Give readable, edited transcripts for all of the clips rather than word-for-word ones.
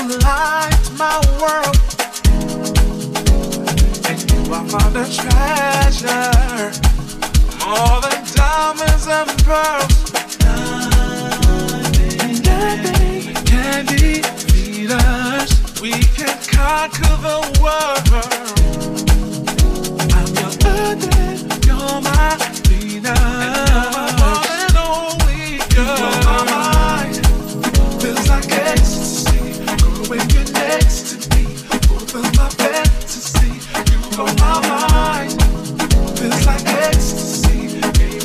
light my world, and you are my treasure, more than diamonds and pearls. Nothing can defeat us. We can conquer the world. I'm your earthling, you're my leader, and I'm all and only girl. You blow my mind. It's like ecstasy. Gave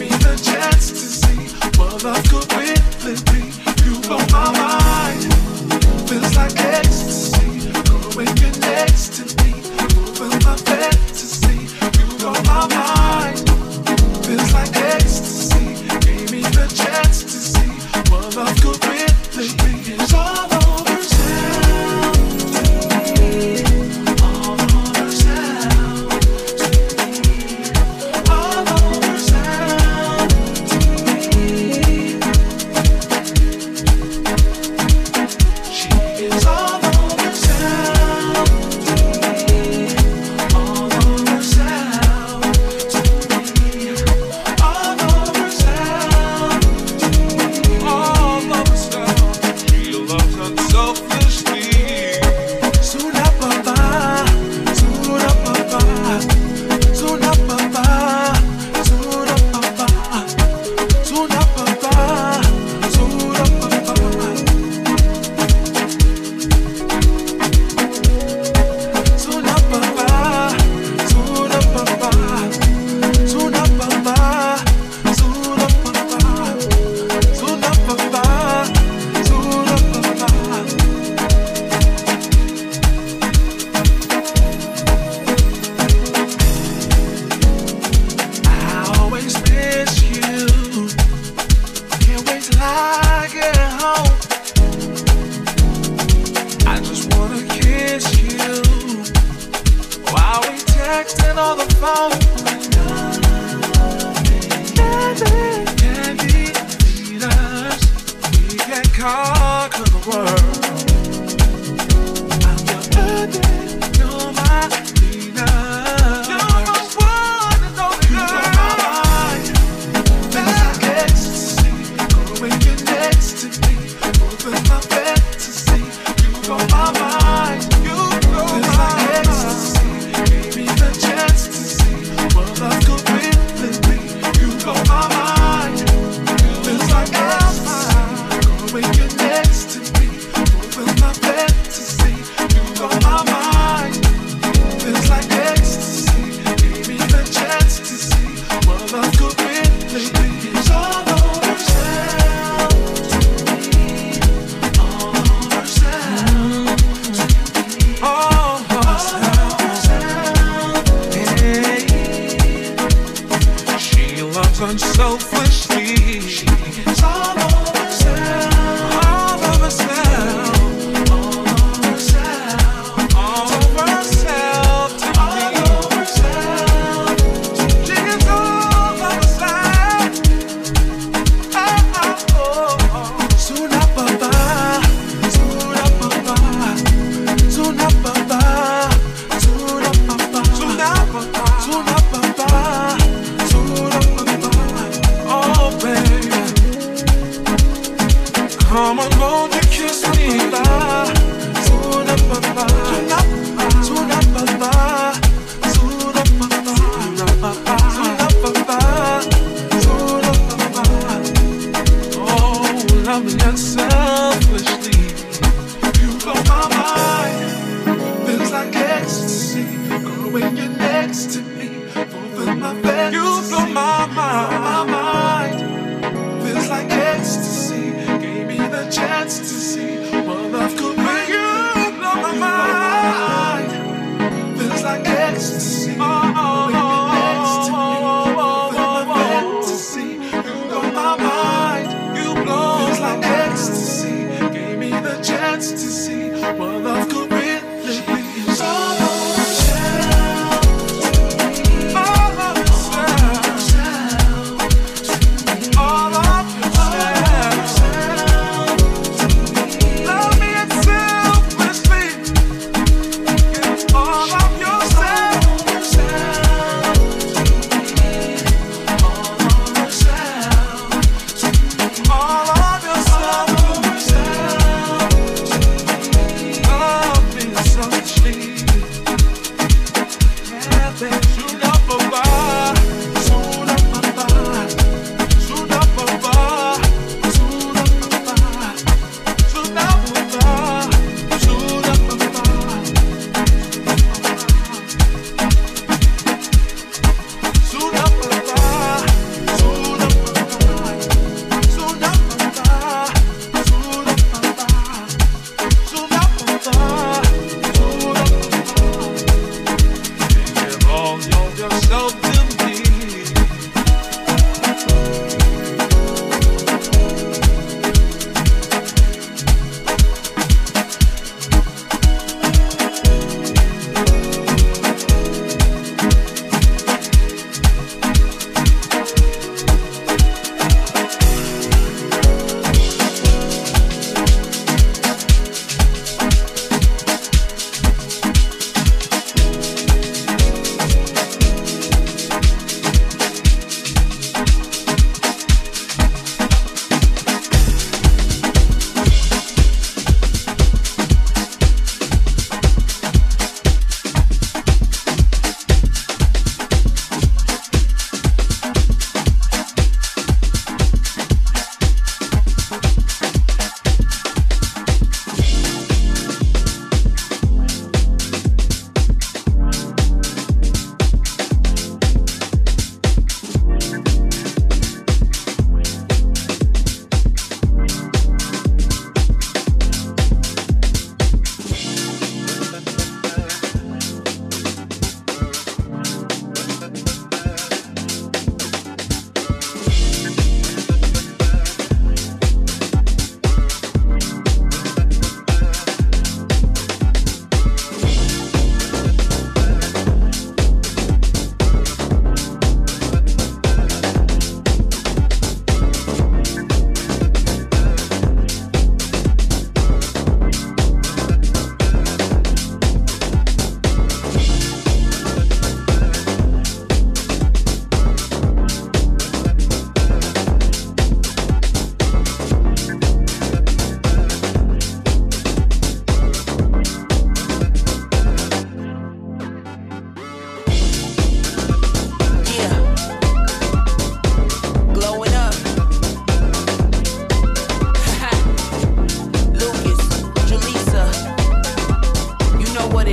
me the chance to see.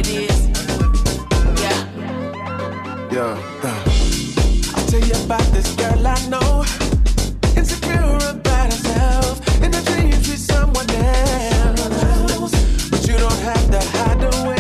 it is. Yeah. Yeah. I'll tell you about this girl I know. Insecure about herself. And I dream she's someone else. But you don't have to hide away.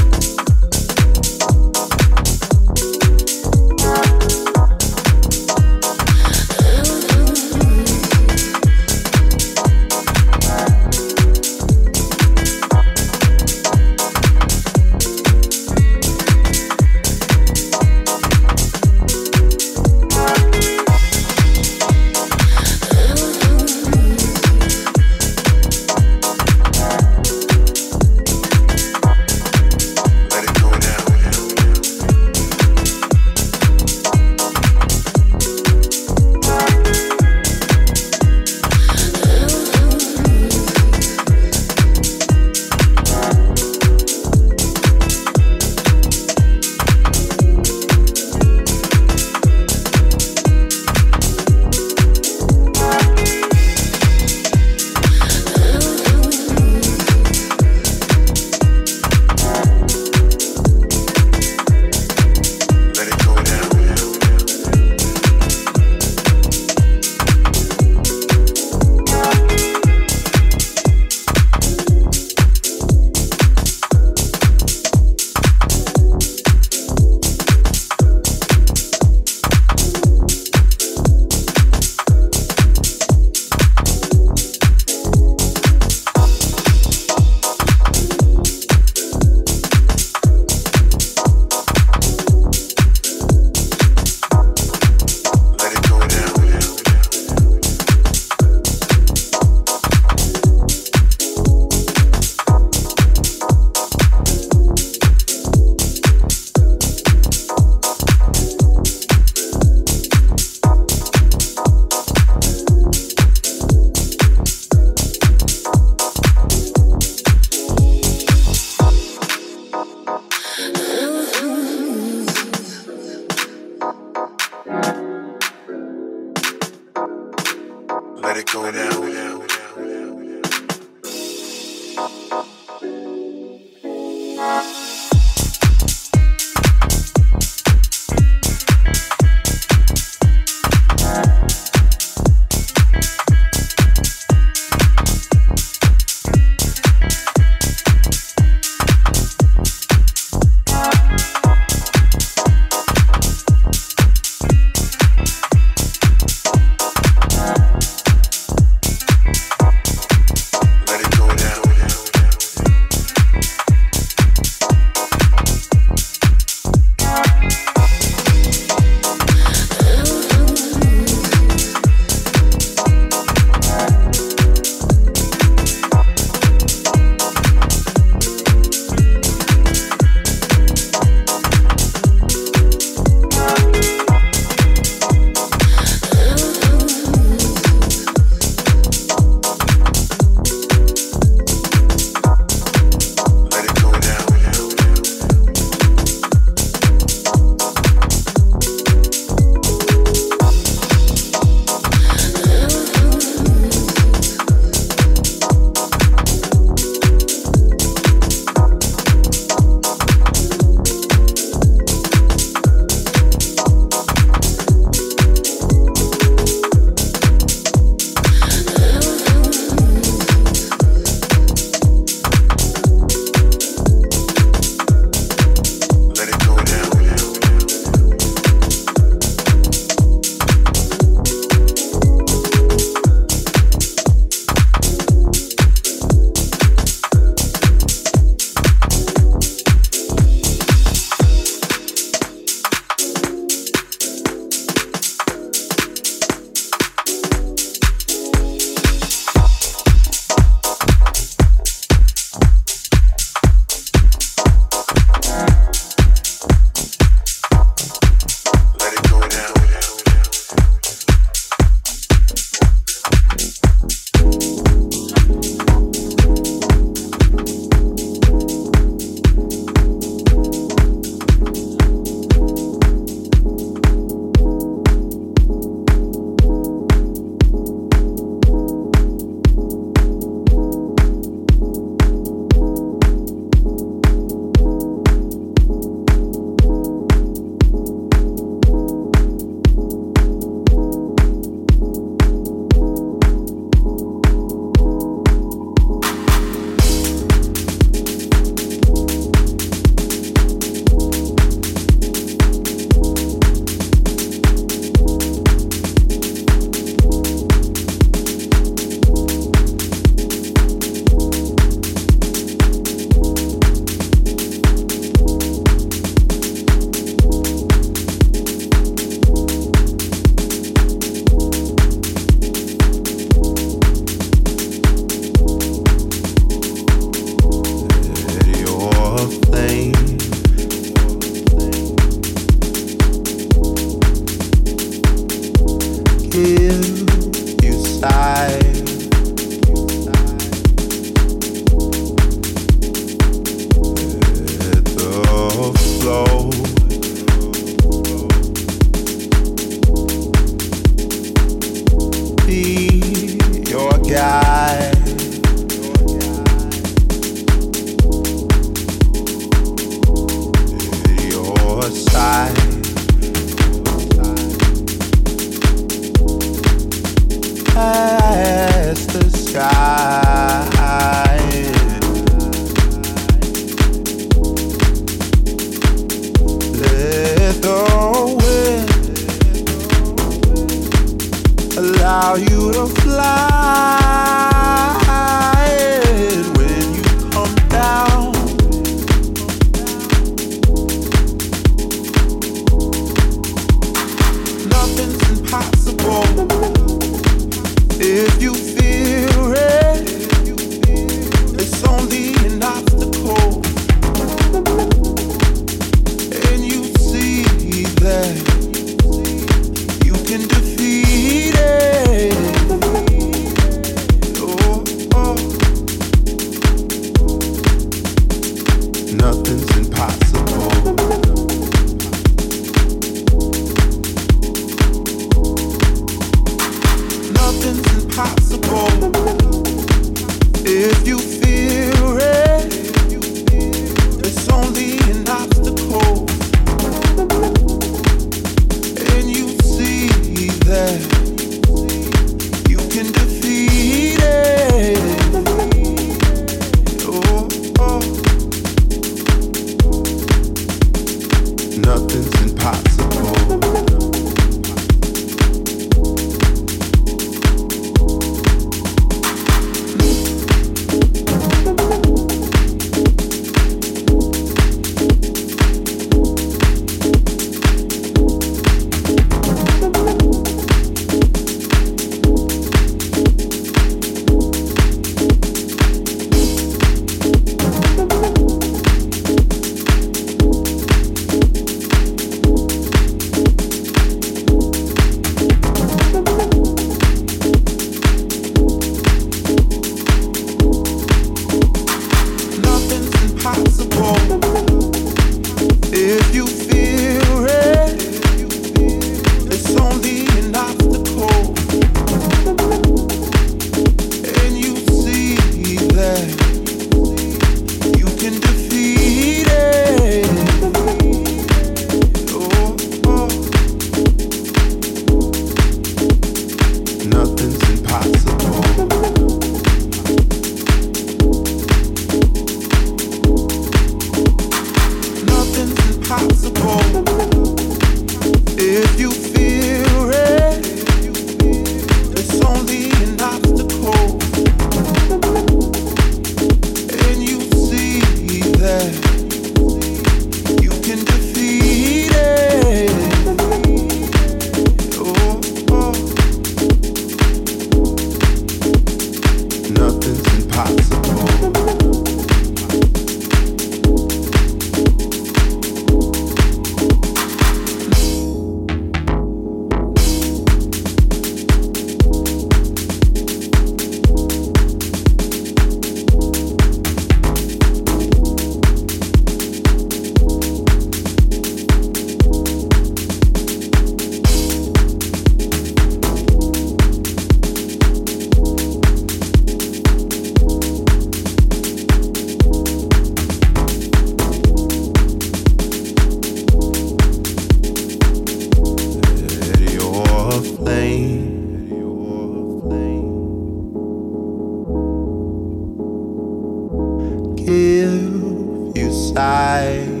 give you sight.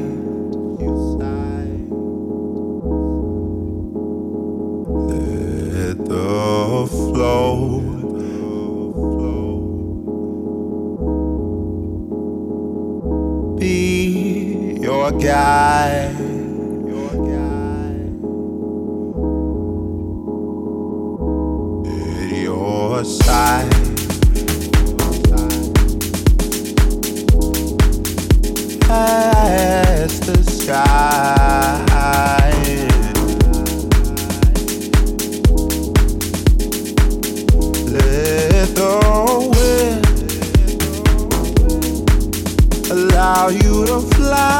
Let the flow be your guide. At your side. As the sky let the wind allow you to fly.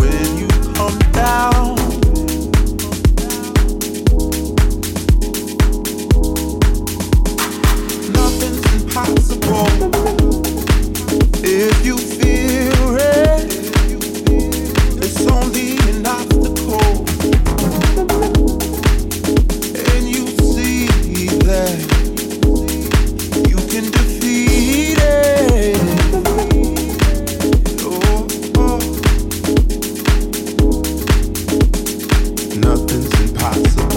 When you come down, nothing's impossible. If you fear it, it's only an obstacle. And you see that you can defeat it. Oh. Nothing's impossible.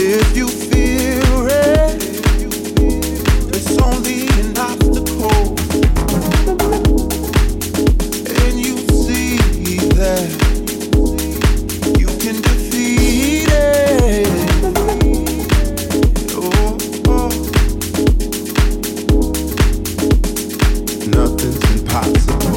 If you fear it, it's only an obstacle. And you see that you can defeat it. Oh, oh. Nothing's impossible.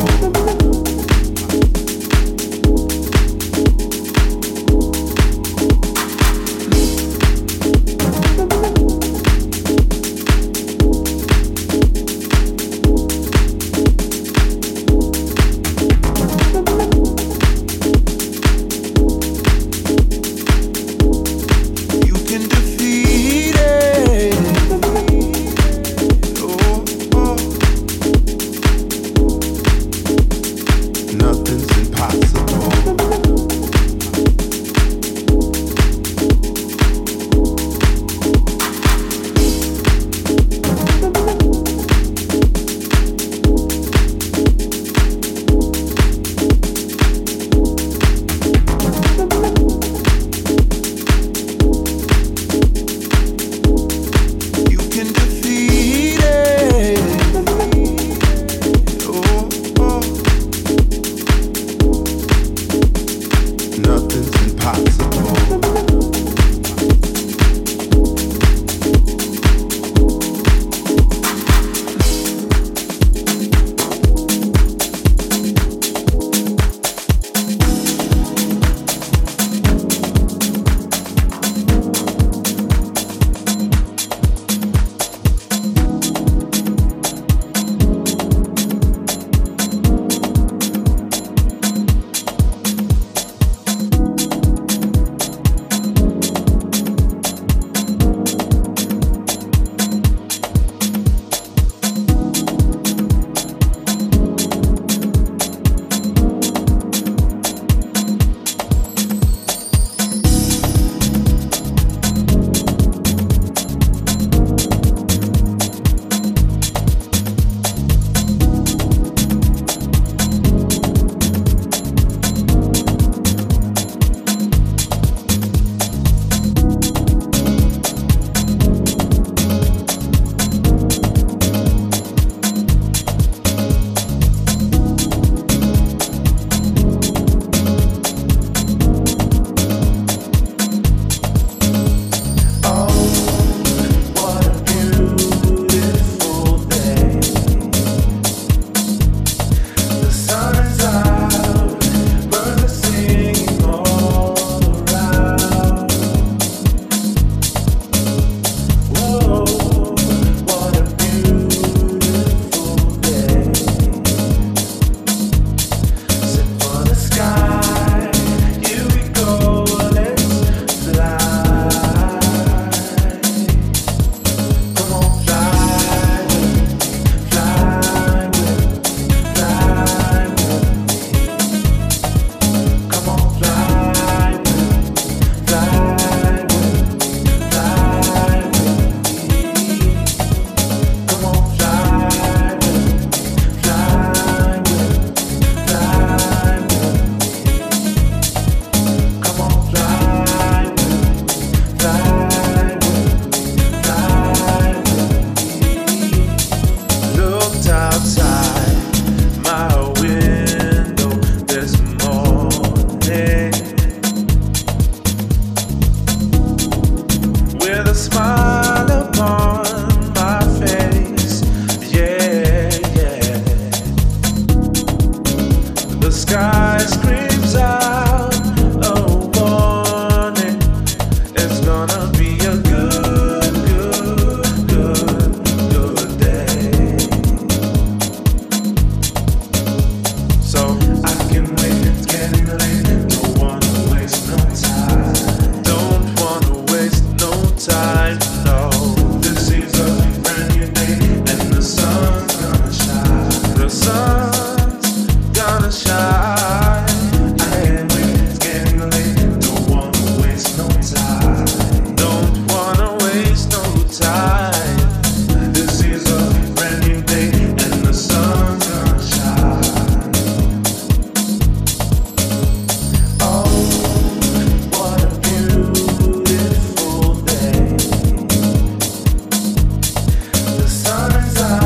sky screams out, oh morning, it's gonna be a good, good, good, good day. So I can wait, it's getting late, don't wanna waste no time. Don't wanna waste no time, no. This is a brand new day and the sun's gonna shine. The sun shine. I can't wait, it's getting late, don't wanna waste no time. Don't wanna waste no time. This is a brand new day and the sun's gonna shine. Oh, what a beautiful day. The sun is out.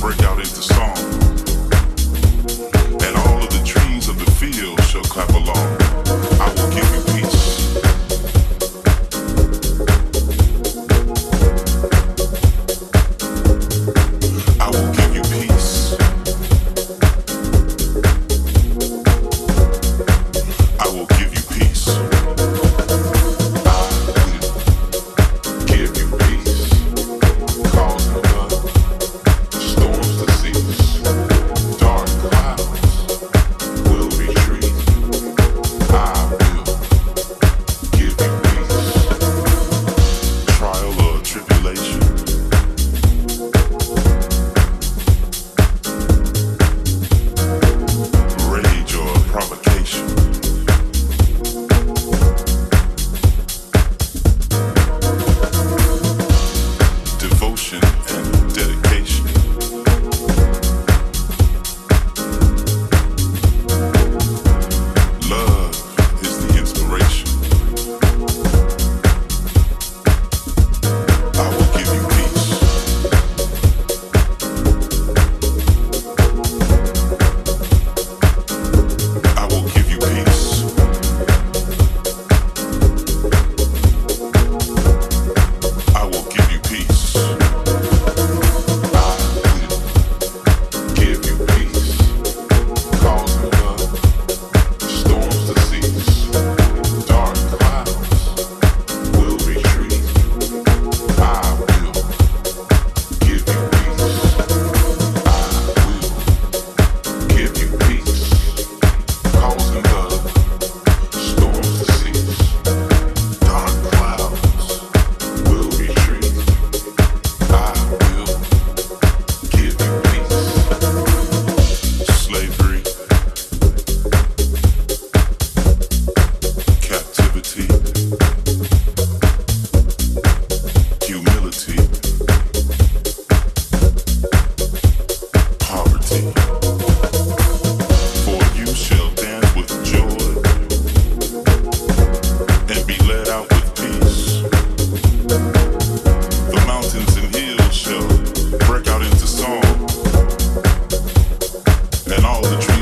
Break out into song and the truth.